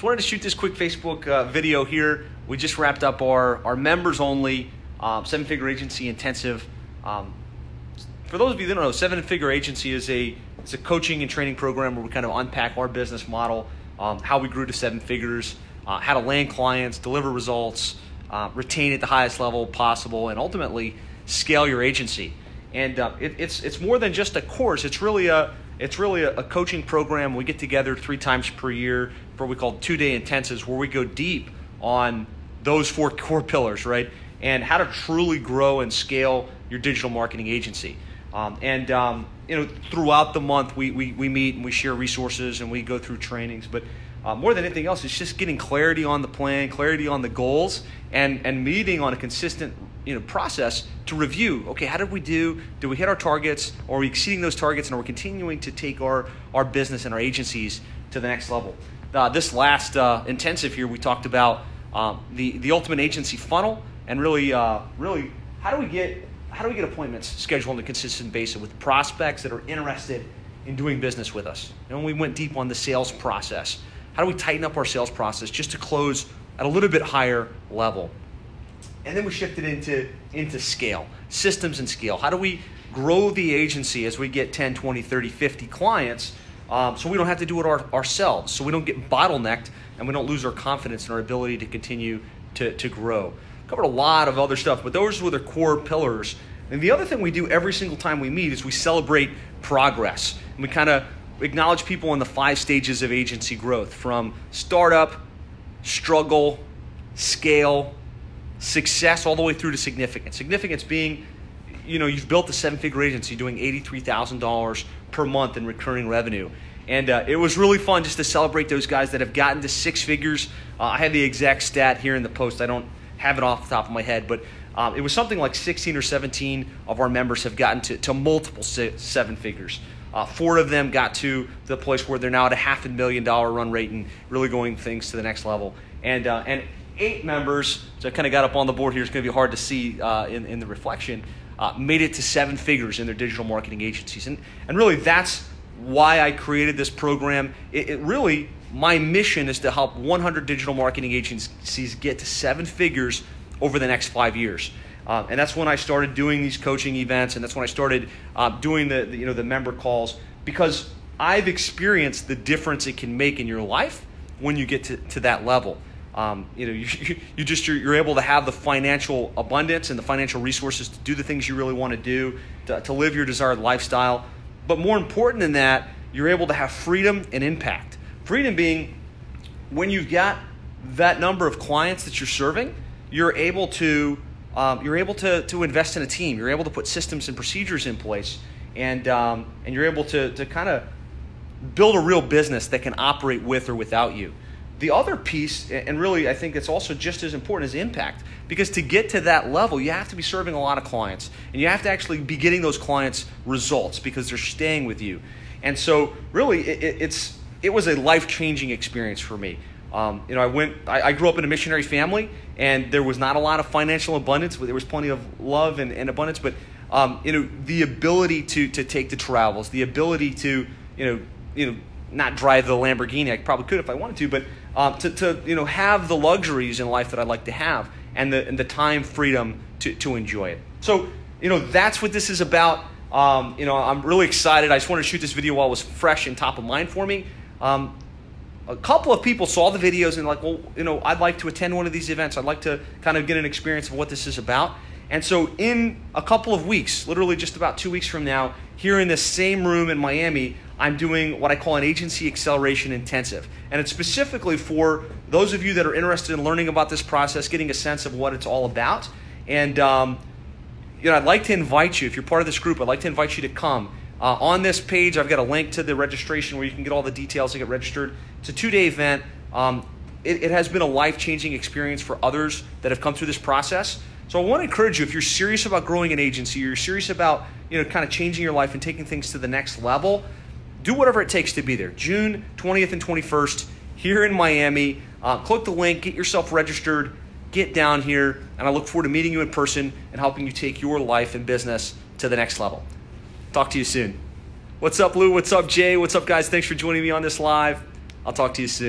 Just wanted to shoot this quick Facebook video here. We just wrapped up our members only 7-figure agency intensive. For those of you that don't know, 7-figure agency is a coaching and training program where we kind of unpack our business model, how we grew to 7 figures, how to land clients, deliver results, retain at the highest level possible, and ultimately scale your agency. And it's more than just a course. It's really a coaching program. We get together 3 times per year for what we call 2-day intensives, where we go deep on those 4 core pillars, right? And how to truly grow and scale your digital marketing agency. You know, throughout the month, we meet and we share resources and we go through trainings. But more than anything else, it's just getting clarity on the plan, clarity on the goals, and meeting on a consistent process to review. Okay, how did we do? Did we hit our targets? Or are we exceeding those targets? And are we continuing to take our business and our agencies to the next level? This last intensive here, we talked about the ultimate agency funnel, and really how do we get appointments scheduled on a consistent basis with prospects that are interested in doing business with us. And we went deep on the sales process. How do we tighten up our sales process just to close at a little bit higher level? And then we shifted into scale, systems and scale. How do we grow the agency as we get 10, 20, 30, 50 clients so we don't have to do it ourselves, so we don't get bottlenecked and we don't lose our confidence in our ability to continue to grow. Covered a lot of other stuff, but those were the core pillars. And the other thing we do every single time we meet is we celebrate progress. And we kind of acknowledge people in the 5 stages of agency growth, from startup, struggle, scale, success, all the way through to significance. Significance being, you've built a 7-figure agency doing $83,000 per month in recurring revenue. And it was really fun just to celebrate those guys that have gotten to 6 figures. I have the exact stat here in the post. I don't have it off the top of my head, but it was something like 16 or 17 of our members have gotten to multiple 7 figures. 4 of them got to the place where they're now at a $500,000 run rate and really going things to the next level. And 8 members, so I kind of got up on the board here, it's going to be hard to see in the reflection, made it to 7 figures in their digital marketing agencies. And really that's why I created this program. It really, my mission is to help 100 digital marketing agencies get to 7 figures over the next 5 years. And that's when I started doing these coaching events, and that's when I started doing the member calls, because I've experienced the difference it can make in your life when you get to that level. You're able to have the financial abundance and the financial resources to do the things you really want to do, to live your desired lifestyle. But more important than that, you're able to have freedom and impact. Freedom being when you've got that number of clients that you're serving, you're able to invest in a team. You're able to put systems and procedures in place, and you're able to kind of build a real business that can operate with or without you. The other piece, and really I think it's also just as important, is impact. Because to get to that level, you have to be serving a lot of clients. And you have to actually be getting those clients results because they're staying with you. And so really it was a life-changing experience for me. I grew up in a missionary family, and there was not a lot of financial abundance, but there was plenty of love and abundance. But the ability to take the travels, the ability to not drive the Lamborghini. I probably could if I wanted to, but to have the luxuries in life that I'd like to have, and the time freedom to enjoy it. So that's what this is about. I'm really excited. I just wanted to shoot this video while it was fresh and top of mind for me. A couple of people saw the videos and like, well, I'd like to attend one of these events. I'd like to kind of get an experience of what this is about. And so in a couple of weeks, literally just about 2 weeks from now, here in this same room in Miami, I'm doing what I call an Agency Acceleration Intensive. And it's specifically for those of you that are interested in learning about this process, getting a sense of what it's all about. And I'd like to invite you, if you're part of this group, I'd like to invite you to come. On this page, I've got a link to the registration where you can get all the details to get registered. It's a 2-day event. It has been a life-changing experience for others that have come through this process. So I want to encourage you, if you're serious about growing an agency, you're serious about kind of changing your life and taking things to the next level, do whatever it takes to be there. June 20th and 21st here in Miami. Click the link, get yourself registered, get down here, and I look forward to meeting you in person and helping you take your life and business to the next level. Talk to you soon. What's up, Lou? What's up, Jay? What's up, guys? Thanks for joining me on this live. I'll talk to you soon.